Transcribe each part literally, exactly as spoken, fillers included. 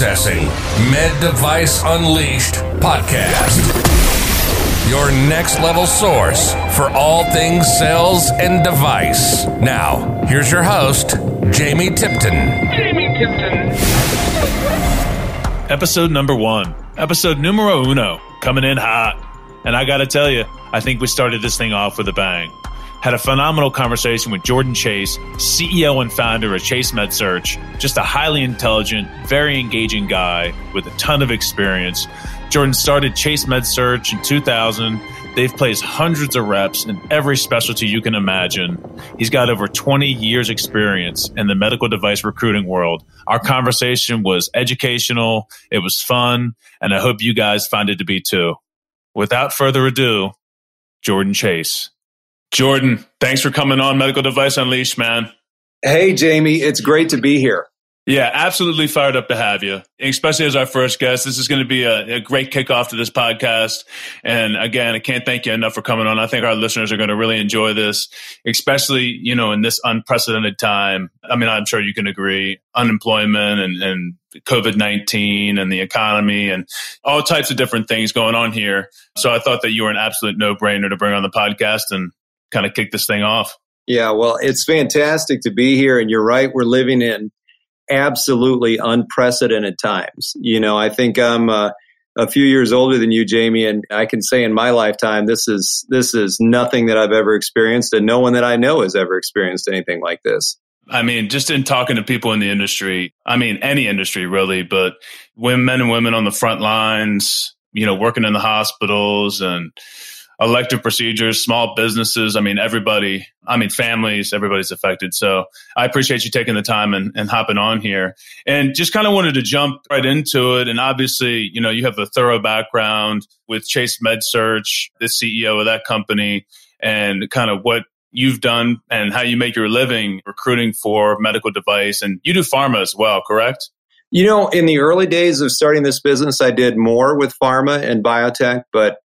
Accessing Med Device Unleashed podcast. Your next level source for all things cells and device. Now, here's your host, Jamie Tipton. Jamie Tipton. Episode number one. Episode numero uno. Coming in hot. And I gotta tell you, I think we started this thing off with a bang. Had a phenomenal conversation with Jordan Chase, C E O and founder of Chase Med Search. Just a highly intelligent, very engaging guy with a ton of experience. Jordan started Chase Med Search in two thousand. They've placed hundreds of reps in every specialty you can imagine. He's got over twenty years experience in the medical device recruiting world. Our conversation was educational, it was fun, and I hope you guys find it to be too. Without further ado, Jordan Chase. Jordan, thanks for coming on Medical Device Unleashed, man. Hey, Jamie. It's great to be here. Yeah, absolutely fired up to have you, especially as our first guest. This is going to be a, a great kickoff to this podcast. And again, I can't thank you enough for coming on. I think our listeners are going to really enjoy this, especially, you know, in this unprecedented time. I mean, I'm sure you can agree. Unemployment and, and covid nineteen and the economy and all types of different things going on here. So I thought that you were an absolute no-brainer to bring on the podcast and kind of kick this thing off. Yeah, well, it's fantastic to be here. And you're right, we're living in absolutely unprecedented times. You know, I think I'm uh, a few years older than you, Jamie, and I can say in my lifetime, this is this is nothing that I've ever experienced, and no one that I know has ever experienced anything like this. I mean, just in talking to people in the industry, I mean, any industry really, but when men and women on the front lines, you know, working in the hospitals and elective procedures, small businesses, I mean, everybody, I mean, families, everybody's affected. So I appreciate you taking the time and, and hopping on here. And just kind of wanted to jump right into it. And obviously, you know, you have a thorough background with Chase Med Search, the C E O of that company, and kind of what you've done and how you make your living recruiting for medical device. And you do pharma as well, correct? You know, in the early days of starting this business, I did more with pharma and biotech, but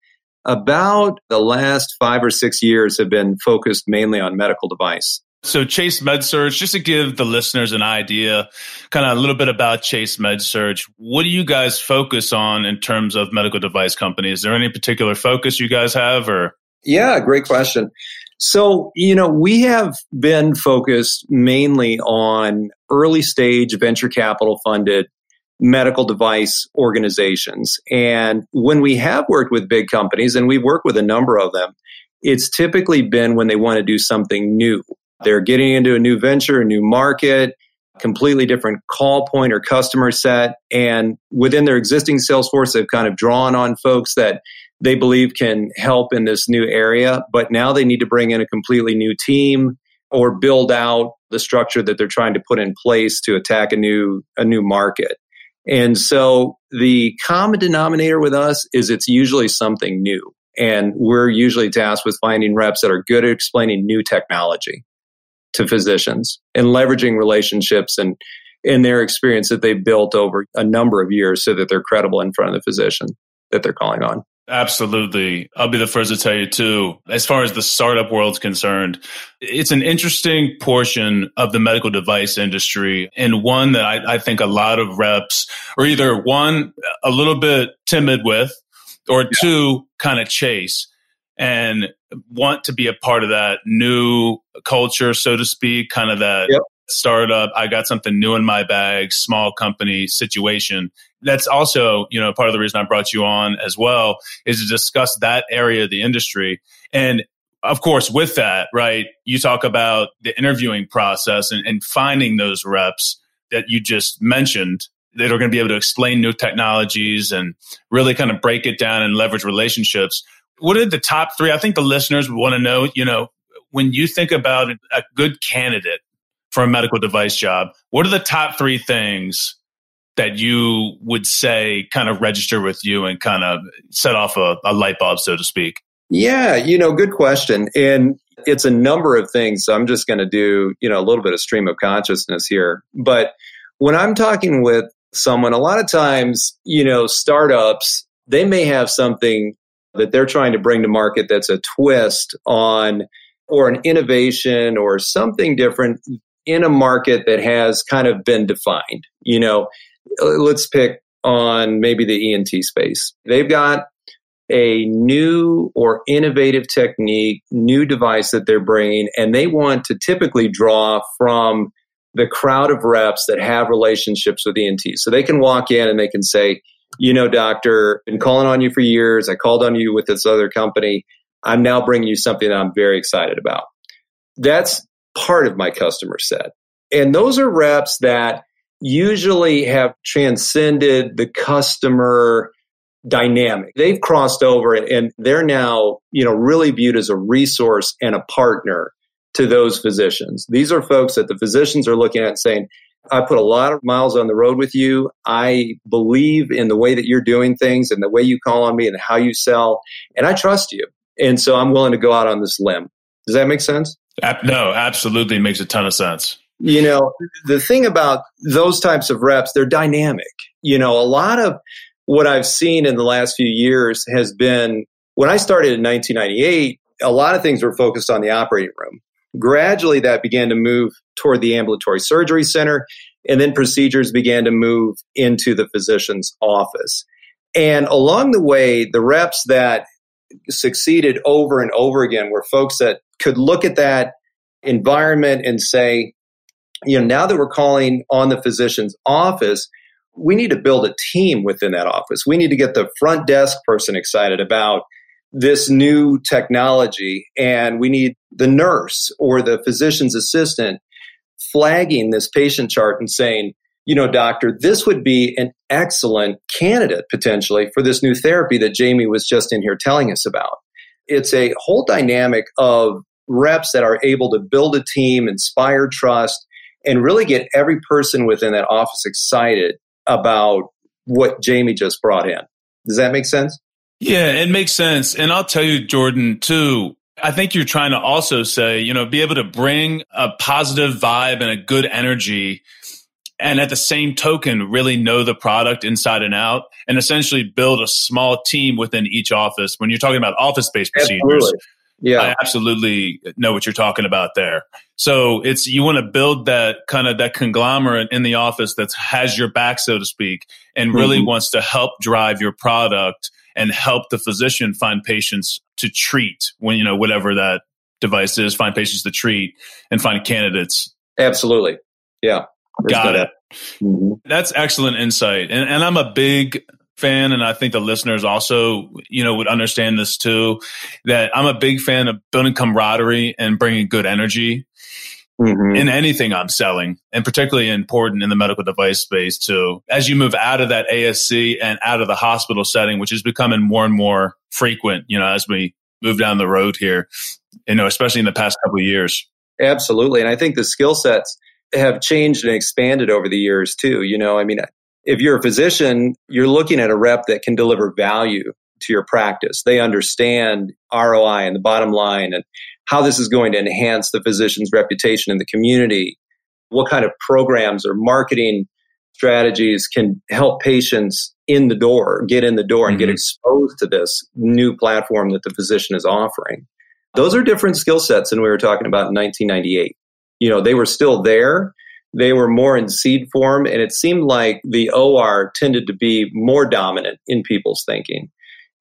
about the last five or six years have been focused mainly on medical device. So Chase Med Search, just to give the listeners an idea, kind of a little bit about Chase Med Search. What do you guys focus on in terms of medical device companies? Is there any particular focus you guys have? Or yeah, great question. So, you know, we have been focused mainly on early stage venture capital funded medical device organizations. And when we have worked with big companies, and we've worked with a number of them, it's typically been when they want to do something new. They're getting into a new venture, a new market, completely different call point or customer set. And within their existing sales force, they've kind of drawn on folks that they believe can help in this new area. But now they need to bring in a completely new team or build out the structure that they're trying to put in place to attack a new a new market. And so the common denominator with us is it's usually something new. And we're usually tasked with finding reps that are good at explaining new technology to physicians and leveraging relationships and, and their experience that they've built over a number of years so that they're credible in front of the physician that they're calling on. Absolutely. I'll be the first to tell you too, as far as the startup world's concerned, it's an interesting portion of the medical device industry and one that I, I think a lot of reps are either one, a little bit timid with, or yeah. two, kind of chase and want to be a part of that new culture, so to speak, kind of that yep. startup. I got something new in my bag, small company situation. That's also, you know, part of the reason I brought you on as well is to discuss that area of the industry. And of course, with that, right, you talk about the interviewing process and, and finding those reps that you just mentioned that are going to be able to explain new technologies and really kind of break it down and leverage relationships. What are the top three? I think the listeners would want to know, you know, when you think about a good candidate for a medical device job, what are the top three things that you would say kind of register with you and kind of set off a, a light bulb, so to speak? Yeah, you know, good question. And it's a number of things. So I'm just going to do, you know, a little bit of stream of consciousness here. But when I'm talking with someone, a lot of times, you know, startups, they may have something that they're trying to bring to market that's a twist on or an innovation or something different in a market that has kind of been defined. You know, Let's pick on maybe the E N T space. They've got a new or innovative technique, new device that they're bringing, and they want to typically draw from the crowd of reps that have relationships with E N T. So they can walk in and they can say, you know, doctor, I've been calling on you for years. I called on you with this other company. I'm now bringing you something that I'm very excited about. That's part of my customer set. And those are reps that usually have transcended the customer dynamic. They've crossed over and they're now, you know, really viewed as a resource and a partner to those physicians. These are folks that the physicians are looking at and saying, I put a lot of miles on the road with you. I believe in the way that you're doing things and the way you call on me and how you sell, and I trust you. And so I'm willing to go out on this limb. Does that make sense? No, absolutely makes a ton of sense. You know, the thing about those types of reps, they're dynamic. You know, a lot of what I've seen in the last few years has been, when I started in nineteen ninety-eight, a lot of things were focused on the operating room. Gradually, that began to move toward the ambulatory surgery center, and then procedures began to move into the physician's office. And along the way, the reps that succeeded over and over again were folks that could look at that environment and say, you know, now that we're calling on the physician's office, we need to build a team within that office. We need to get the front desk person excited about this new technology, and we need the nurse or the physician's assistant flagging this patient chart and saying, you know, doctor, this would be an excellent candidate potentially for this new therapy that Jamie was just in here telling us about. It's a whole dynamic of reps that are able to build a team, inspire trust, and really get every person within that office excited about what Jamie just brought in. Does that make sense? Yeah, it makes sense. And I'll tell you, Jordan, too, I think you're trying to also say, you know, be able to bring a positive vibe and a good energy, and at the same token, really know the product inside and out, and essentially build a small team within each office. When you're talking about office-based procedures, absolutely. Yeah, I absolutely know what you're talking about there. So it's, you want to build that kind of that conglomerate in the office that has your back, so to speak, and really mm-hmm. wants to help drive your product and help the physician find patients to treat when, you know, whatever that device is, find patients to treat and find candidates. Absolutely. Yeah. Got it. Mm-hmm. That's excellent insight. And, and I'm a big fan, and I think the listeners also, you know, would understand this too, that I'm a big fan of building camaraderie and bringing good energy mm-hmm. in anything I'm selling, and particularly important in the medical device space too. As you move out of that A S C and out of the hospital setting, which is becoming more and more frequent, you know, as we move down the road here, you know, especially in the past couple of years. Absolutely. And I think the skill sets have changed and expanded over the years too. You know, I mean, if you're a physician, you're looking at a rep that can deliver value to your practice. They understand R O I and the bottom line and how this is going to enhance the physician's reputation in the community, what kind of programs or marketing strategies can help patients in the door, get in the door and mm-hmm. get exposed to this new platform that the physician is offering. Those are different skill sets than we were talking about in nineteen ninety-eight. You know, they were still there. They were more in seed form, and it seemed like the O R tended to be more dominant in people's thinking.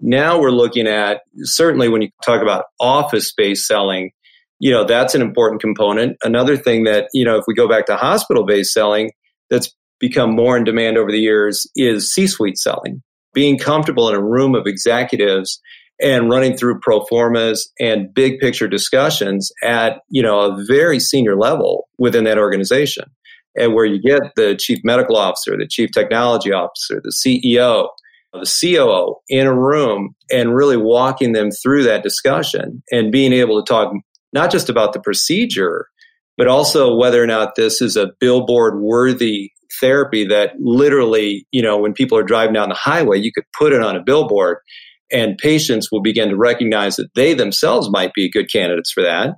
Now we're looking at, certainly when you talk about office-based selling, you know, that's an important component. Another thing that, you know, if we go back to hospital-based selling, that's become more in demand over the years is C-suite selling, being comfortable in a room of executives and running through pro formas and big picture discussions at, you know, a very senior level within that organization. And where you get the chief medical officer, the chief technology officer, the C E O, the C O O in a room and really walking them through that discussion and being able to talk not just about the procedure, but also whether or not this is a billboard-worthy therapy that literally, you know, when people are driving down the highway, you could put it on a billboard and patients will begin to recognize that they themselves might be good candidates for that.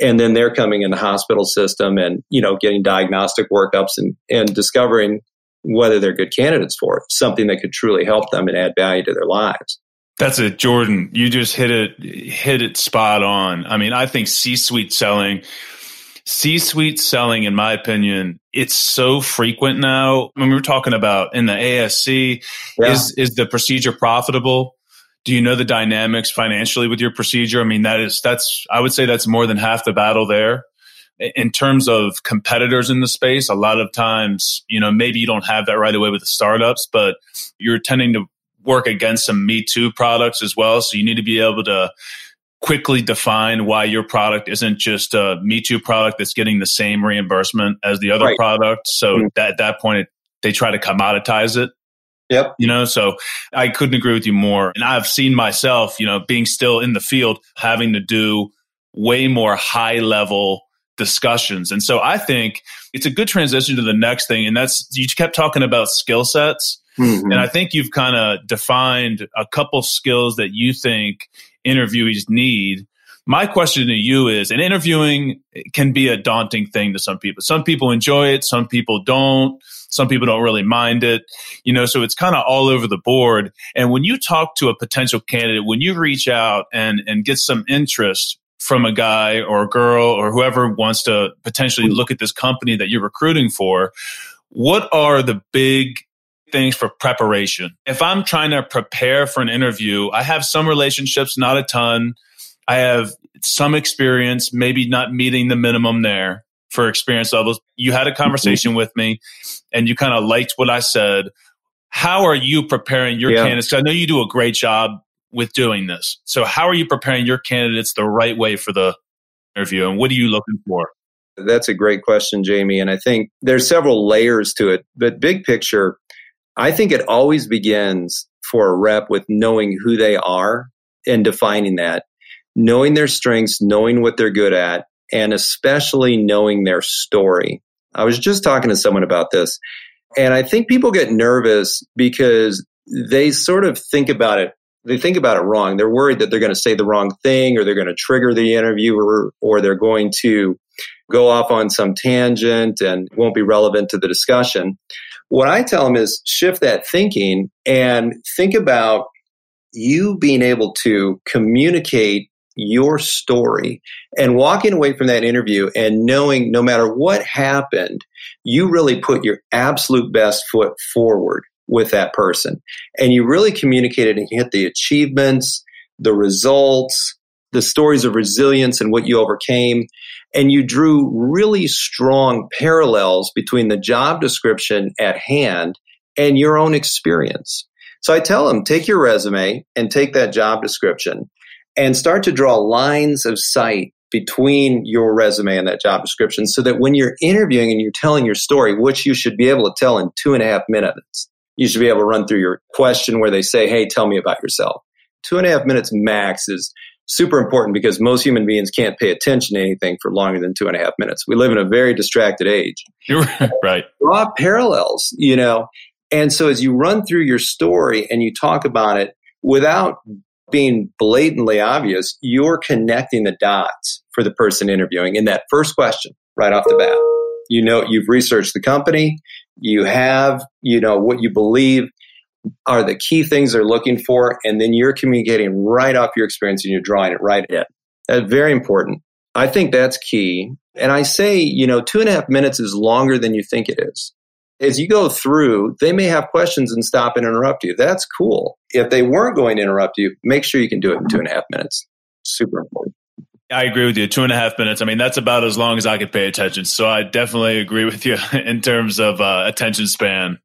And then they're coming in the hospital system and, you know, getting diagnostic workups and, and discovering whether they're good candidates for it, something that could truly help them and add value to their lives. That's it, Jordan. You just hit it, hit it spot on. I mean, I think C-suite selling C-suite selling, in my opinion, it's so frequent now. When we were talking about in the A S C, yeah. is is the procedure profitable? Do you know the dynamics financially with your procedure? I mean, that is that's I would say that's more than half the battle there. In terms of competitors in the space, a lot of times, you know, maybe you don't have that right away with the startups, but you're tending to work against some Me Too products as well. So you need to be able to quickly define why your product isn't just a Me Too product that's getting the same reimbursement as the other right. product. So mm-hmm. that, at that point, it, they try to commoditize it. Yep. You know, so I couldn't agree with you more. And I've seen myself, you know, being still in the field, having to do way more high level discussions. And so I think it's a good transition to the next thing. And that's, you kept talking about skill sets. Mm-hmm. And I think you've kind of defined a couple skills that you think interviewees need. My question to you is, and interviewing can be a daunting thing to some people. Some people enjoy it. Some people don't. Some people don't really mind it. You know, so it's kind of all over the board. And when you talk to a potential candidate, when you reach out and, and get some interest from a guy or a girl or whoever wants to potentially look at this company that you're recruiting for, what are the big things for preparation? If I'm trying to prepare for an interview, I have some relationships, not a ton. I have some experience, maybe not meeting the minimum there for experience levels. You had a conversation with me and you kind of liked what I said. How are you preparing your yeah. candidates? 'Cause I know you do a great job with doing this. So how are you preparing your candidates the right way for the interview? And what are you looking for? That's a great question, Jamie. And I think there's several layers to it. But big picture, I think it always begins for a rep with knowing who they are and defining that, knowing their strengths, knowing what they're good at, and especially knowing their story. I was just talking to someone about this, and I think people get nervous because they sort of think about it They think about it wrong. They're worried that they're going to say the wrong thing, or they're going to trigger the interviewer, or they're going to go off on some tangent and won't be relevant to the discussion. What I tell them is shift that thinking and think about you being able to communicate your story and walking away from that interview and knowing no matter what happened, you really put your absolute best foot forward with that person. And you really communicated and hit the achievements, the results, the stories of resilience and what you overcame. And you drew really strong parallels between the job description at hand and your own experience. So I tell them, take your resume and take that job description and start to draw lines of sight between your resume and that job description so that when you're interviewing and you're telling your story, which you should be able to tell in two and a half minutes, you should be able to run through your question where they say, hey, tell me about yourself. Two and a half minutes max is super important because most human beings can't pay attention to anything for longer than two and a half minutes. We live in a very distracted age. You're right. Draw parallels, you know. And so as you run through your story and you talk about it without being blatantly obvious, you're connecting the dots for the person interviewing in that first question right off the bat. You know, you've researched the company. You have, you know, what you believe are the key things they're looking for. And then you're communicating right off your experience and you're drawing it right in. That's very important. I think that's key. And I say, you know, two and a half minutes is longer than you think it is. As you go through, they may have questions and stop and interrupt you. That's cool. If they weren't going to interrupt you, make sure you can do it in two and a half minutes. Super important. I agree with you. Two and a half minutes. I mean, that's about as long as I could pay attention. So I definitely agree with you in terms of uh, attention span.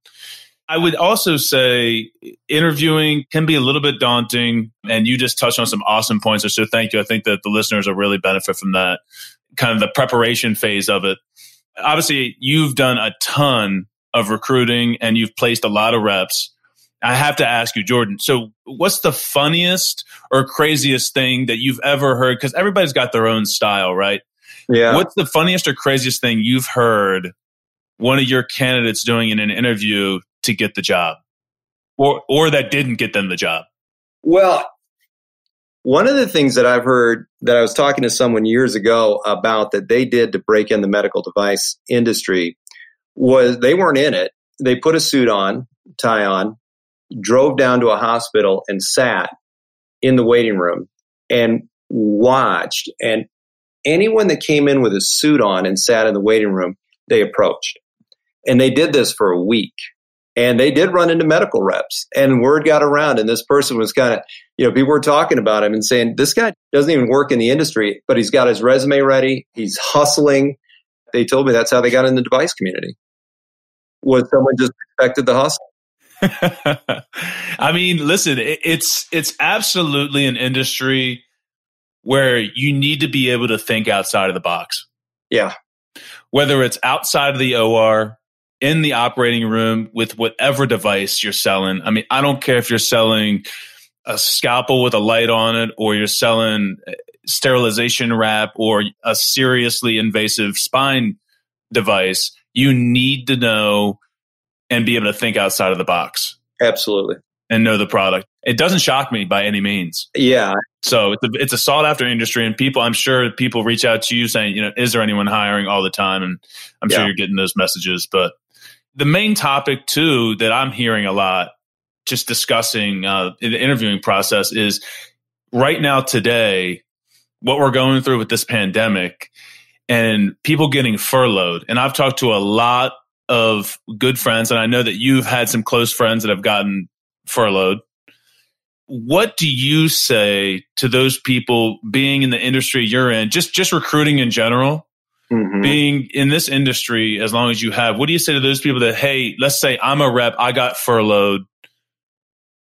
I would also say interviewing can be a little bit daunting. And you just touched on some awesome points. So thank you. I think that the listeners will really benefit from that, kind of the preparation phase of it. Obviously, you've done a ton of recruiting and you've placed a lot of reps. I have to ask you, Jordan, so what's the funniest or craziest thing that you've ever heard? Because everybody's got their own style, right? Yeah. What's the funniest or craziest thing you've heard one of your candidates doing in an interview to get the job, or or that didn't get them the job? Well, one of the things that I've heard that I was talking to someone years ago about that they did to break in the medical device industry was they weren't in it. They put a suit on, tie on, drove down to a hospital and sat in the waiting room and watched and anyone that came in with a suit on and sat in the waiting room, they approached. And they did this for a week. And they did run into medical reps. And word got around. And this person was kind of, you know, people were talking about him and saying, this guy doesn't even work in the industry, but he's got his resume ready. He's hustling. They told me that's how they got in the device community. Was someone just expected the hustle? I mean, listen, it's it's absolutely an industry where you need to be able to think outside of the box. Yeah. Whether it's outside of the O R, in the operating room with whatever device you're selling. I mean, I don't care if you're selling a scalpel with a light on it or you're selling sterilization wrap or a seriously invasive spine device. You need to know and be able to think outside of the box. Absolutely. And know the product. It doesn't shock me by any means. Yeah. So it's a, it's a sought after industry, and people, I'm sure people reach out to you saying, you know, is there anyone hiring all the time? And I'm yeah. sure you're getting those messages, but the main topic, too, that I'm hearing a lot, just discussing uh, in the interviewing process is right now today, what we're going through with this pandemic and people getting furloughed. And I've talked to a lot of good friends, and I know that you've had some close friends that have gotten furloughed. What do you say to those people being in the industry you're in, just just recruiting in general? Mm-hmm. Being in this industry as long as you have, what do you say to those people that, hey, let's say I'm a rep, I got furloughed.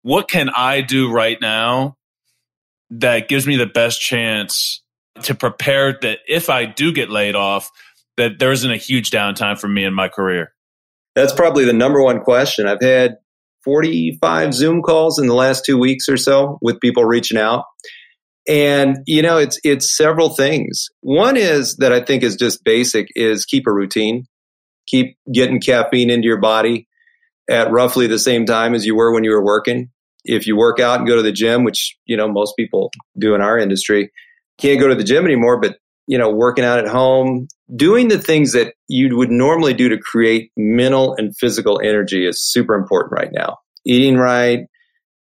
What can I do right now that gives me the best chance to prepare that if I do get laid off, that there isn't a huge downtime for me in my career? That's probably the number one question. I've had forty-five Zoom calls in the last two weeks or so with people reaching out. And, you know, it's it's several things. One is that I think is just basic is keep a routine. Keep getting caffeine into your body at roughly the same time as you were when you were working. If you work out and go to the gym, which, you know, most people do in our industry, can't go to the gym anymore, but, you know, working out at home, doing the things that you would normally do to create mental and physical energy is super important right now. Eating right.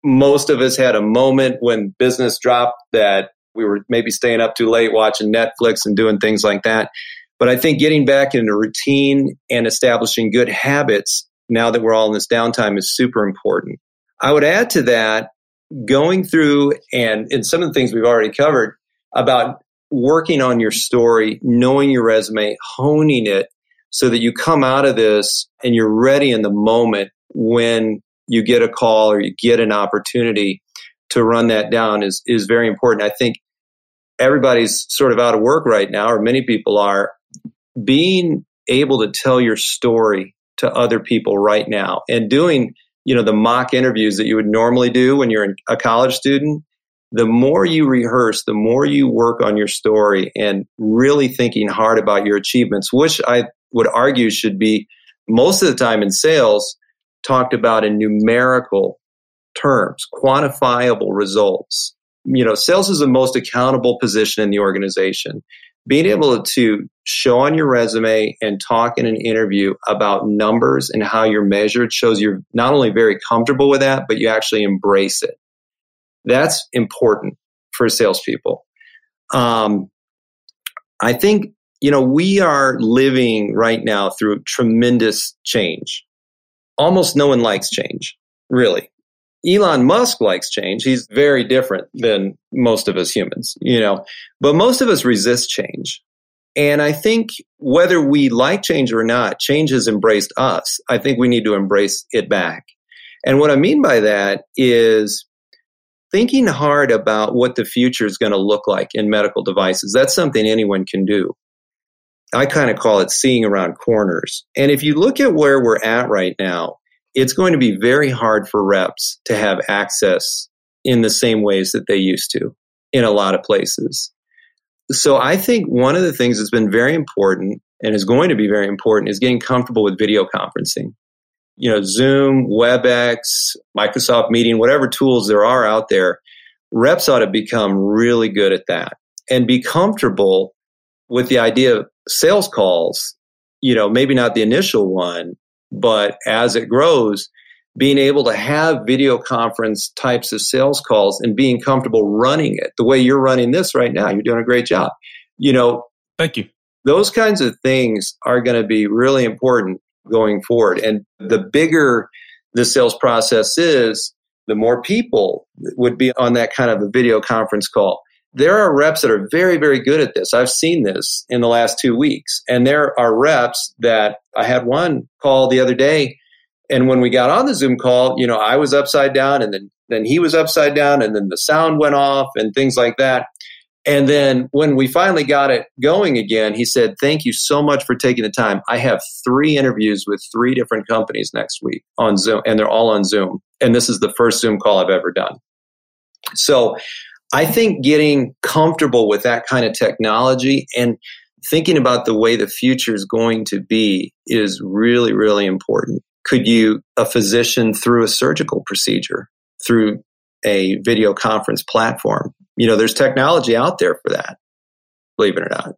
Most of us had a moment when business dropped that we were maybe staying up too late watching Netflix and doing things like that. But I think getting back into routine and establishing good habits now that we're all in this downtime is super important. I would add to that going through and, and some of the things we've already covered about working on your story, knowing your resume, honing it so that you come out of this and you're ready in the moment when you get a call or you get an opportunity to run that down is, is very important. I think everybody's sort of out of work right now, or many people are. Being able to tell your story to other people right now and doing, you know, the mock interviews that you would normally do when you're a college student, the more you rehearse, the more you work on your story and really thinking hard about your achievements, which I would argue should be most of the time in sales talked about in numerical terms, quantifiable results. You know, sales is the most accountable position in the organization. Being able to show on your resume and talk in an interview about numbers and how you're measured shows you're not only very comfortable with that, but you actually embrace it. That's important for salespeople. Um, I think, you know, we are living right now through tremendous change. Almost no one likes change, really. Elon Musk likes change. He's very different than most of us humans, you know, but most of us resist change. And I think whether we like change or not, change has embraced us. I think we need to embrace it back. And what I mean by that is thinking hard about what the future is going to look like in medical devices. That's something anyone can do. I kind of call it seeing around corners. And if you look at where we're at right now, it's going to be very hard for reps to have access in the same ways that they used to in a lot of places. So I think one of the things that's been very important and is going to be very important is getting comfortable with video conferencing. You know, Zoom, WebEx, Microsoft Meeting, whatever tools there are out there, reps ought to become really good at that and be comfortable with the idea of sales calls, you know, maybe not the initial one, but as it grows, being able to have video conference types of sales calls and being comfortable running it the way you're running this right now. You're doing a great job. you know, thank you. Those kinds of things are going to be really important going forward. And the bigger the sales process is, the more people would be on that kind of a video conference call. There are reps that are very, very good at this. I've seen this in the last two weeks. And there are reps that I had one call the other day. And when we got on the Zoom call, you know, I was upside down and then, then he was upside down and then the sound went off and things like that. And then when we finally got it going again, he said, thank you so much for taking the time. I have three interviews with three different companies next week on Zoom, and they're all on Zoom. And this is the first Zoom call I've ever done. So I think getting comfortable with that kind of technology and thinking about the way the future is going to be is really, really important. Could you, a physician through a surgical procedure, through a video conference platform? You know, there's technology out there for that, believe it or not.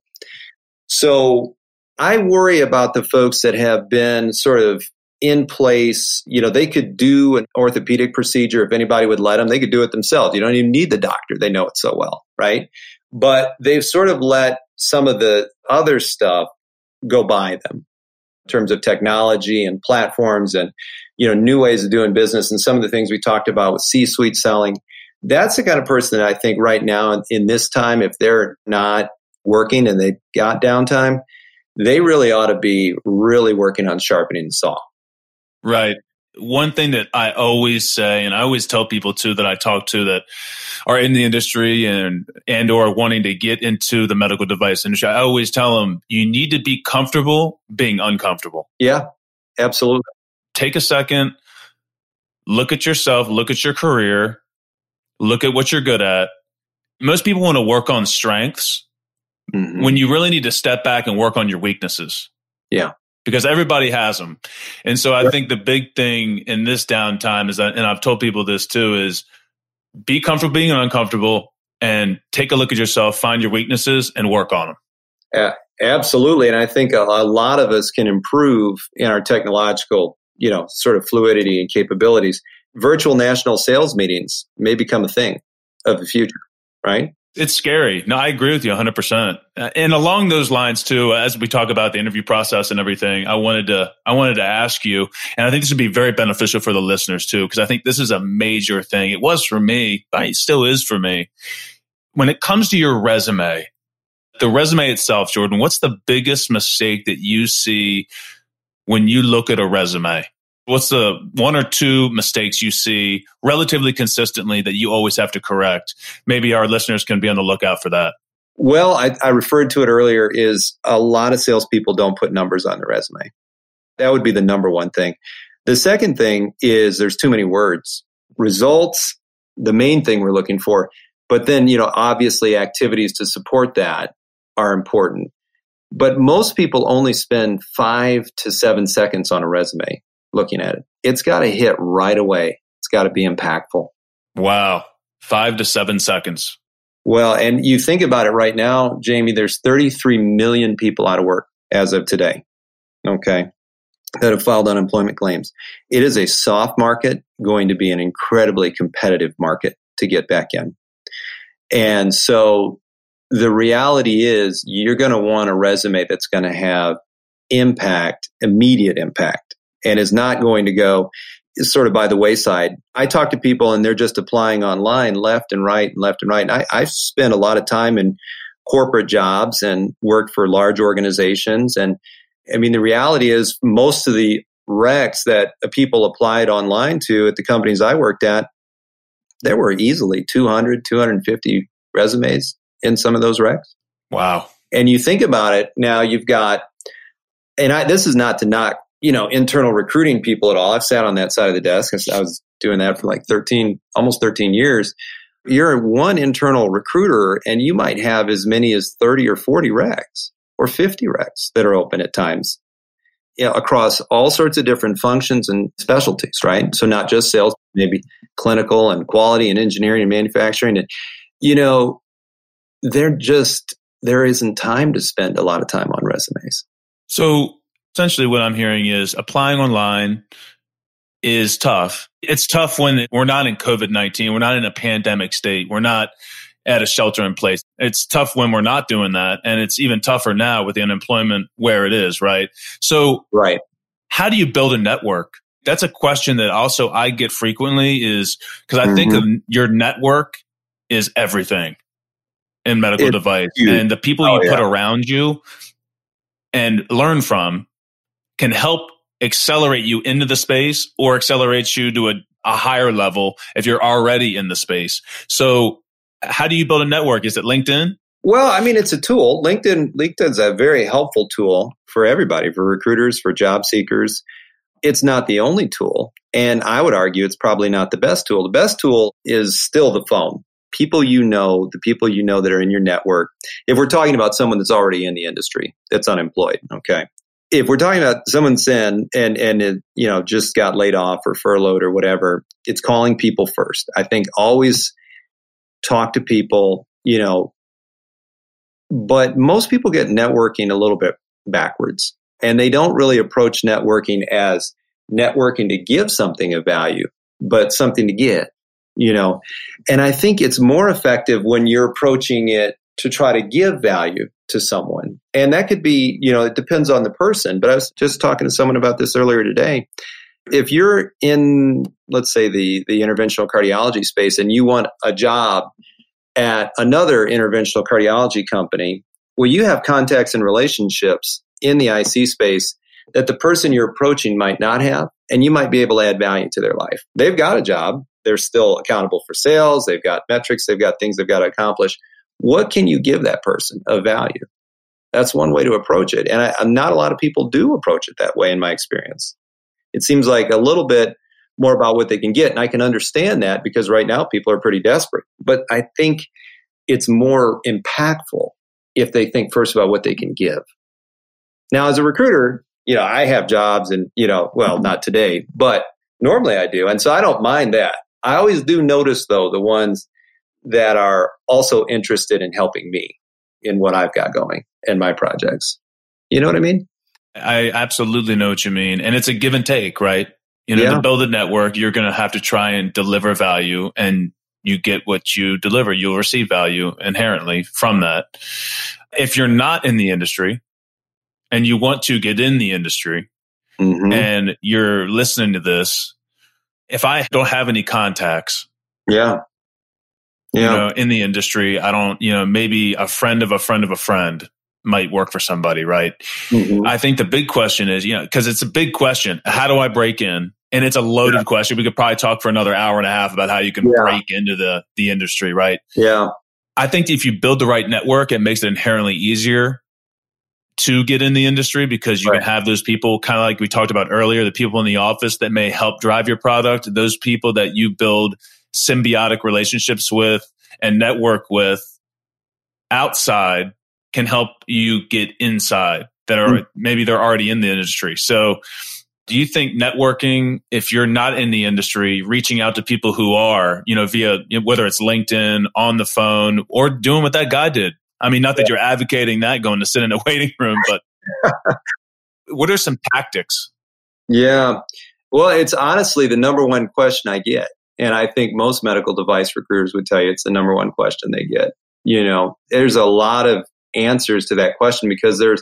So I worry about the folks that have been sort of in place. You know, they could do an orthopedic procedure if anybody would let them. They could do it themselves. You don't even need the doctor. They know it so well, right? But they've sort of let some of the other stuff go by them in terms of technology and platforms and, you know, new ways of doing business and some of the things we talked about with C-suite selling. That's the kind of person that I think right now in, in this time, if they're not working and they've got downtime, they really ought to be really working on sharpening the saw. Right. One thing that I always say, and I always tell people too that I talk to that are in the industry and and or wanting to get into the medical device industry, I always tell them, you need to be comfortable being uncomfortable. Yeah, absolutely. Take a second, look at yourself, look at your career, look at what you're good at. Most people want to work on strengths mm-hmm. when you really need to step back and work on your weaknesses. Yeah. Because everybody has them. And so I right. think the big thing in this downtime is that, and I've told people this too, is be comfortable being uncomfortable and take a look at yourself, find your weaknesses and work on them. Uh, absolutely. And I think a, a lot of us can improve in our technological, you know, sort of fluidity and capabilities. Virtual national sales meetings may become a thing of the future, right? It's scary. No, I agree with you one hundred percent. And along those lines too, as we talk about the interview process and everything, I wanted to I wanted to ask you, and I think this would be very beneficial for the listeners too, because I think this is a major thing. It was for me, but it still is for me. When it comes to your resume, the resume itself, Jordan, what's the biggest mistake that you see when you look at a resume? What's the one or two mistakes you see relatively consistently that you always have to correct? Maybe our listeners can be on the lookout for that. Well, I, I referred to it earlier, is a lot of salespeople don't put numbers on their resume. That would be the number one thing. The second thing is there's too many words. Results, the main thing we're looking for. But then, you know, obviously activities to support that are important. But most people only spend five to seven seconds on a resume looking at it. It's got to hit right away. It's got to be impactful. Wow. Five to seven seconds. Well, and you think about it right now, Jamie, there's thirty-three million people out of work as of today. Okay. That have filed unemployment claims. It is a soft market, going to be an incredibly competitive market to get back in. And so the reality is you're going to want a resume that's going to have impact, immediate impact. And is not going to go sort of by the wayside. I talk to people and they're just applying online left and right and left and right. And I, I've spent a lot of time in corporate jobs and worked for large organizations. And I mean, the reality is most of the recs that people applied online to at the companies I worked at, there were easily two hundred, two hundred fifty resumes in some of those recs. Wow. And you think about it, now you've got, and I, this is not to knock, you know, internal recruiting people at all. I've sat on that side of the desk. I was doing that for like thirteen, almost thirteen years. You're one internal recruiter and you might have as many as thirty or forty recs or fifty recs that are open at times, you know, across all sorts of different functions and specialties, right? So not just sales, maybe clinical and quality and engineering and manufacturing. And, you know, they're just, there isn't time to spend a lot of time on resumes. So, essentially, what I'm hearing is applying online is tough. It's tough when we're not in COVID nineteen. We're not in a pandemic state. We're not at a shelter in place. It's tough when we're not doing that. And it's even tougher now with the unemployment where it is, right? So right. How do you build a network? That's a question that also I get frequently is because I mm-hmm. think of your network is everything in medical it, device. You, and the people oh, you yeah. put around you and learn from can help accelerate you into the space or accelerate you to a, a higher level if you're already in the space. So how do you build a network? Is it LinkedIn? Well, I mean, it's a tool. LinkedIn, LinkedIn's a very helpful tool for everybody, for recruiters, for job seekers. It's not the only tool. And I would argue it's probably not the best tool. The best tool is still the phone. People you know, the people you know that are in your network. If we're talking about someone that's already in the industry, that's unemployed, okay? If we're talking about someone's in and, and it, you know, just got laid off or furloughed or whatever, it's calling people first. I think always talk to people, you know, but most people get networking a little bit backwards and they don't really approach networking as networking to give something of value, but something to get, you know, and I think it's more effective when you're approaching it to try to give value to someone. And that could be, you know, it depends on the person. But I was just talking to someone about this earlier today. If you're in, let's say, the, the interventional cardiology space and you want a job at another interventional cardiology company, well, you have contacts and relationships in the I C space that the person you're approaching might not have, and you might be able to add value to their life. They've got a job. They're still accountable for sales. They've got metrics. They've got things they've got to accomplish. What can you give that person of value? That's one way to approach it. And I, not a lot of people do approach it that way in my experience. It seems like a little bit more about what they can get. And I can understand that because right now people are pretty desperate. But I think it's more impactful if they think first about what they can give. Now, as a recruiter, you know, I have jobs and, you know, well, not today, but normally I do. And so I don't mind that. I always do notice, though, the ones that are also interested in helping me in what I've got going and my projects. You know what I mean? I absolutely know what you mean. And it's a give and take, right? You know, yeah. to build a network, you're going to have to try and deliver value, and you get what you deliver. You'll receive value inherently from that. If you're not in the industry and you want to get in the industry mm-hmm. and you're listening to this, if I don't have any contacts, yeah. Yeah. You know, in the industry, I don't, you know, maybe a friend of a friend of a friend might work for somebody, right? Mm-hmm. I think the big question is, you know, because it's a big question. How do I break in? And it's a loaded yeah. question. We could probably talk for another hour and a half about how you can yeah. break into the, the industry, right? Yeah. I think if you build the right network, it makes it inherently easier to get in the industry because you right. can have those people kind of like we talked about earlier, the people in the office that may help drive your product, those people that you build symbiotic relationships with and network with outside can help you get inside that are mm. maybe they're already in the industry. So do you think networking, if you're not in the industry, reaching out to people who are, you know, via whether it's LinkedIn, on the phone, or doing what that guy did? I mean, not that yeah. you're advocating that going to sit in a waiting room, but what are some tactics? Yeah. Well, it's honestly the number one question I get. And I think most medical device recruiters would tell you it's the number one question they get. You know, there's a lot of answers to that question because there's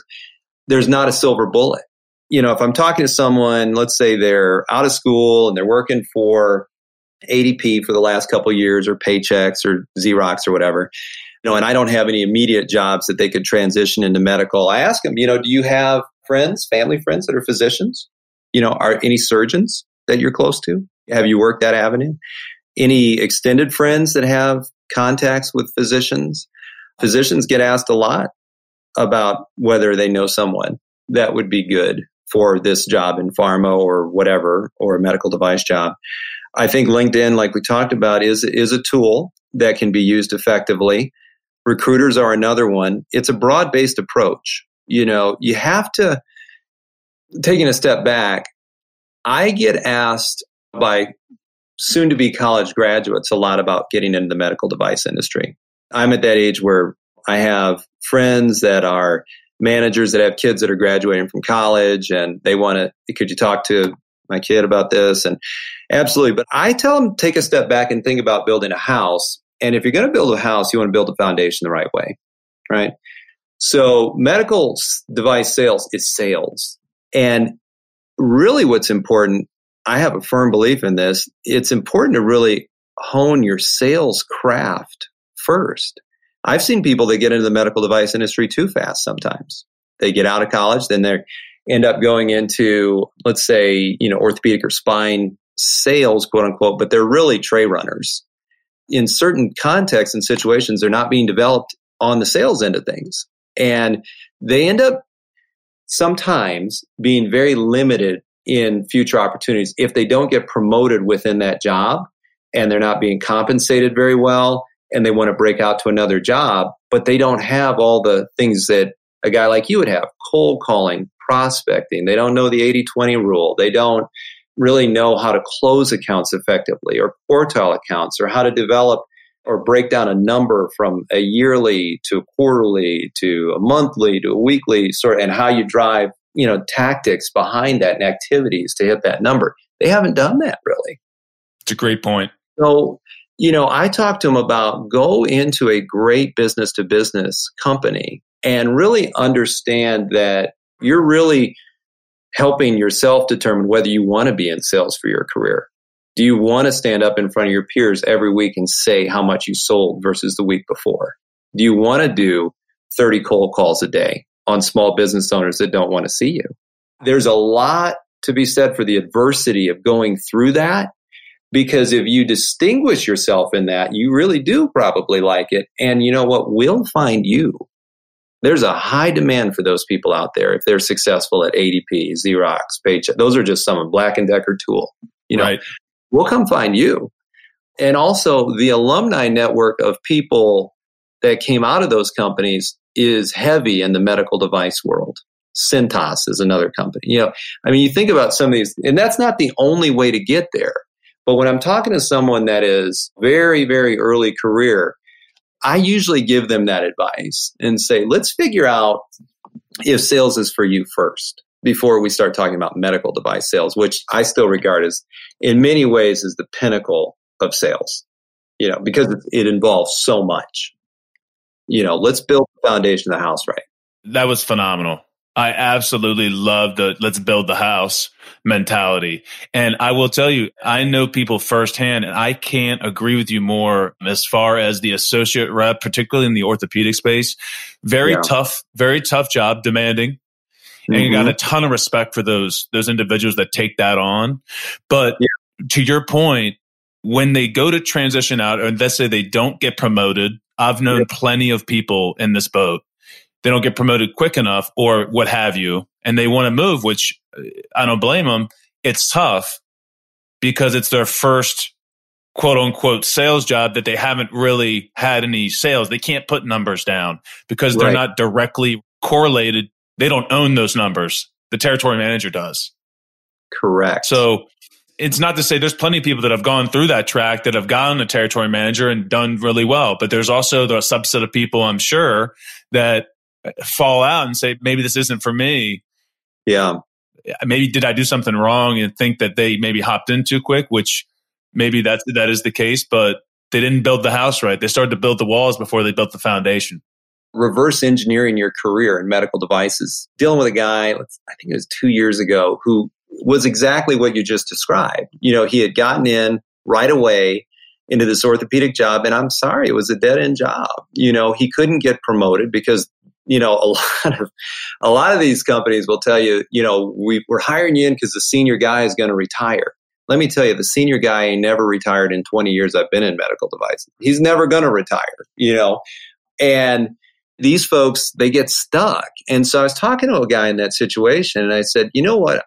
there's not a silver bullet. You know, if I'm talking to someone, let's say they're out of school and they're working for A D P for the last couple of years or Paychex or Xerox or whatever, you know, and I don't have any immediate jobs that they could transition into medical, I ask them, you know, do you have friends, family friends that are physicians? You know, are any surgeons that you're close to? Have you worked that avenue? Any extended friends that have contacts with physicians? Physicians get asked a lot about whether they know someone that would be good for this job in pharma or whatever, or a medical device job. I think LinkedIn, like we talked about, is, is a tool that can be used effectively. Recruiters are another one. It's a broad-based approach. You know, you have to, taking a step back, I get asked by soon-to-be college graduates a lot about getting into the medical device industry. I'm at that age where I have friends that are managers that have kids that are graduating from college and they want to, could you talk to my kid about this? And absolutely. But I tell them, take a step back and think about building a house And if you're going to build a house, you want to build a foundation the right way, right? So medical device sales is sales. And really what's important, I have a firm belief in this, it's important to really hone your sales craft first. I've seen people that get into the medical device industry too fast sometimes. They get out of college, then they end up going into, let's say, you know, orthopedic or spine sales, quote unquote, but they're really tray runners. In certain contexts and situations, they're not being developed on the sales end of things. And they end up sometimes being very limited in future opportunities if they don't get promoted within that job and they're not being compensated very well and they want to break out to another job, but they don't have all the things that a guy like you would have, cold calling, prospecting. They don't know the eighty twenty rule. They don't really know how to close accounts effectively or quartile accounts or how to develop or break down a number from a yearly to a quarterly to a monthly to a weekly sort, and how you drive, you know, tactics behind that and activities to hit that number. They haven't done that really. It's a great point. So, you know, I talked to them about go into a great business to business company and really understand that you're really helping yourself determine whether you want to be in sales for your career. Do you want to stand up in front of your peers every week and say how much you sold versus the week before? Do you want to do thirty cold calls a day on small business owners that don't want to see you? There's a lot to be said for the adversity of going through that, because if you distinguish yourself in that, you really do probably like it. And you know what? We'll find you. There's a high demand for those people out there if they're successful at A D P, Xerox, Paychex. Those are just some of Black and Decker tool, you know. Right. We'll come find you. And also the alumni network of people that came out of those companies is heavy in the medical device world. CentOS is another company. You know, I mean, you think about some of these, and that's not the only way to get there. But when I'm talking to someone that is very, very early career, I usually give them that advice and say, let's figure out if sales is for you first, before we start talking about medical device sales, which I still regard as, in many ways, is the pinnacle of sales, you know, because it involves so much. You know, let's build the foundation of the house right. That was phenomenal. I absolutely love the let's build the house mentality. And I will tell you, I know people firsthand, and I can't agree with you more as far as the associate rep, particularly in the orthopedic space. Very yeah. tough, very tough job, demanding. And you got a ton of respect for those those individuals that take that on. But yeah. to your point, when they go to transition out, or let's say they don't get promoted, I've known yeah. plenty of people in this boat. They don't get promoted quick enough or what have you, and they want to move, which I don't blame them. It's tough because it's their first quote unquote sales job that they haven't really had any sales. They can't put numbers down because they're right. not directly correlated. They don't own those numbers. The territory manager does. Correct. So it's not to say there's plenty of people that have gone through that track that have gotten a territory manager and done really well. But there's also the subset of people, I'm sure, that fall out and say, maybe this isn't for me. Yeah. Maybe did I do something wrong and think that they maybe hopped in too quick, which maybe that, that is the case, but they didn't build the house right. They started to build the walls before they built the foundation. Reverse engineering your career in medical devices. Dealing with a guy, I think it was two years ago, who was exactly what you just described. You know, he had gotten in right away into this orthopedic job, and I'm sorry, it was a dead end job. You know, he couldn't get promoted because, you know, a lot of a lot of these companies will tell you, you know, we, we're hiring you in because the senior guy is going to retire. Let me tell you, the senior guy ain't never retired in twenty years I've been in medical devices. He's never going to retire, you know, and these folks, they get stuck. And so I was talking to a guy in that situation and I said, you know what?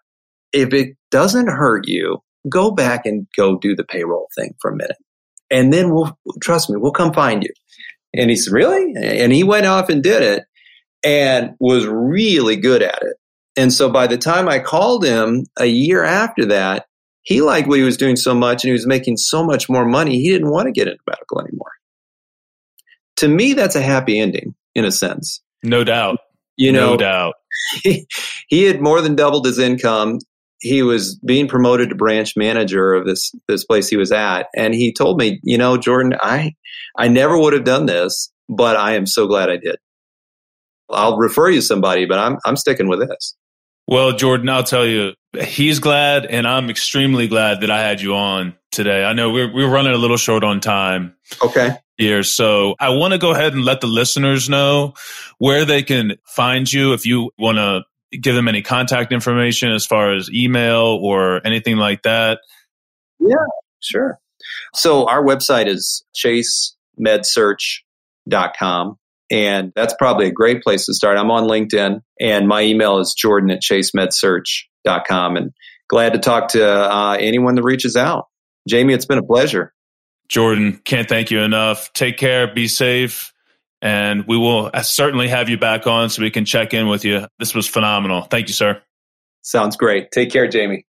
If it doesn't hurt you, go back and go do the payroll thing for a minute. And then we'll, trust me, we'll come find you. And he said, really? And he went off and did it and was really good at it. And so by the time I called him a year after that, he liked what he was doing so much and he was making so much more money. He didn't want to get into medical anymore. To me, that's a happy ending. In a sense. No doubt. You know, no doubt. He, he had more than doubled his income. he was being promoted to branch manager of this this place he was at, and he told me, you know, Jordan, I I never would have done this, but I am so glad I did. I'll refer you somebody, but I'm I'm sticking with this. Well, Jordan, I'll tell you, he's glad, and I'm extremely glad that I had you on today. I know we're we're running a little short on time. Okay. Here, so I want to go ahead and let the listeners know where they can find you if you want to give them any contact information as far as email or anything like that. Yeah, sure. So our website is chase med search dot com. And that's probably a great place to start. I'm on LinkedIn, and my email is jordan at chase med search dot com. And glad to talk to uh, anyone that reaches out. Jamie, it's been a pleasure. Jordan, can't thank you enough. Take care. Be safe. And we will certainly have you back on so we can check in with you. This was phenomenal. Thank you, sir. Sounds great. Take care, Jamie.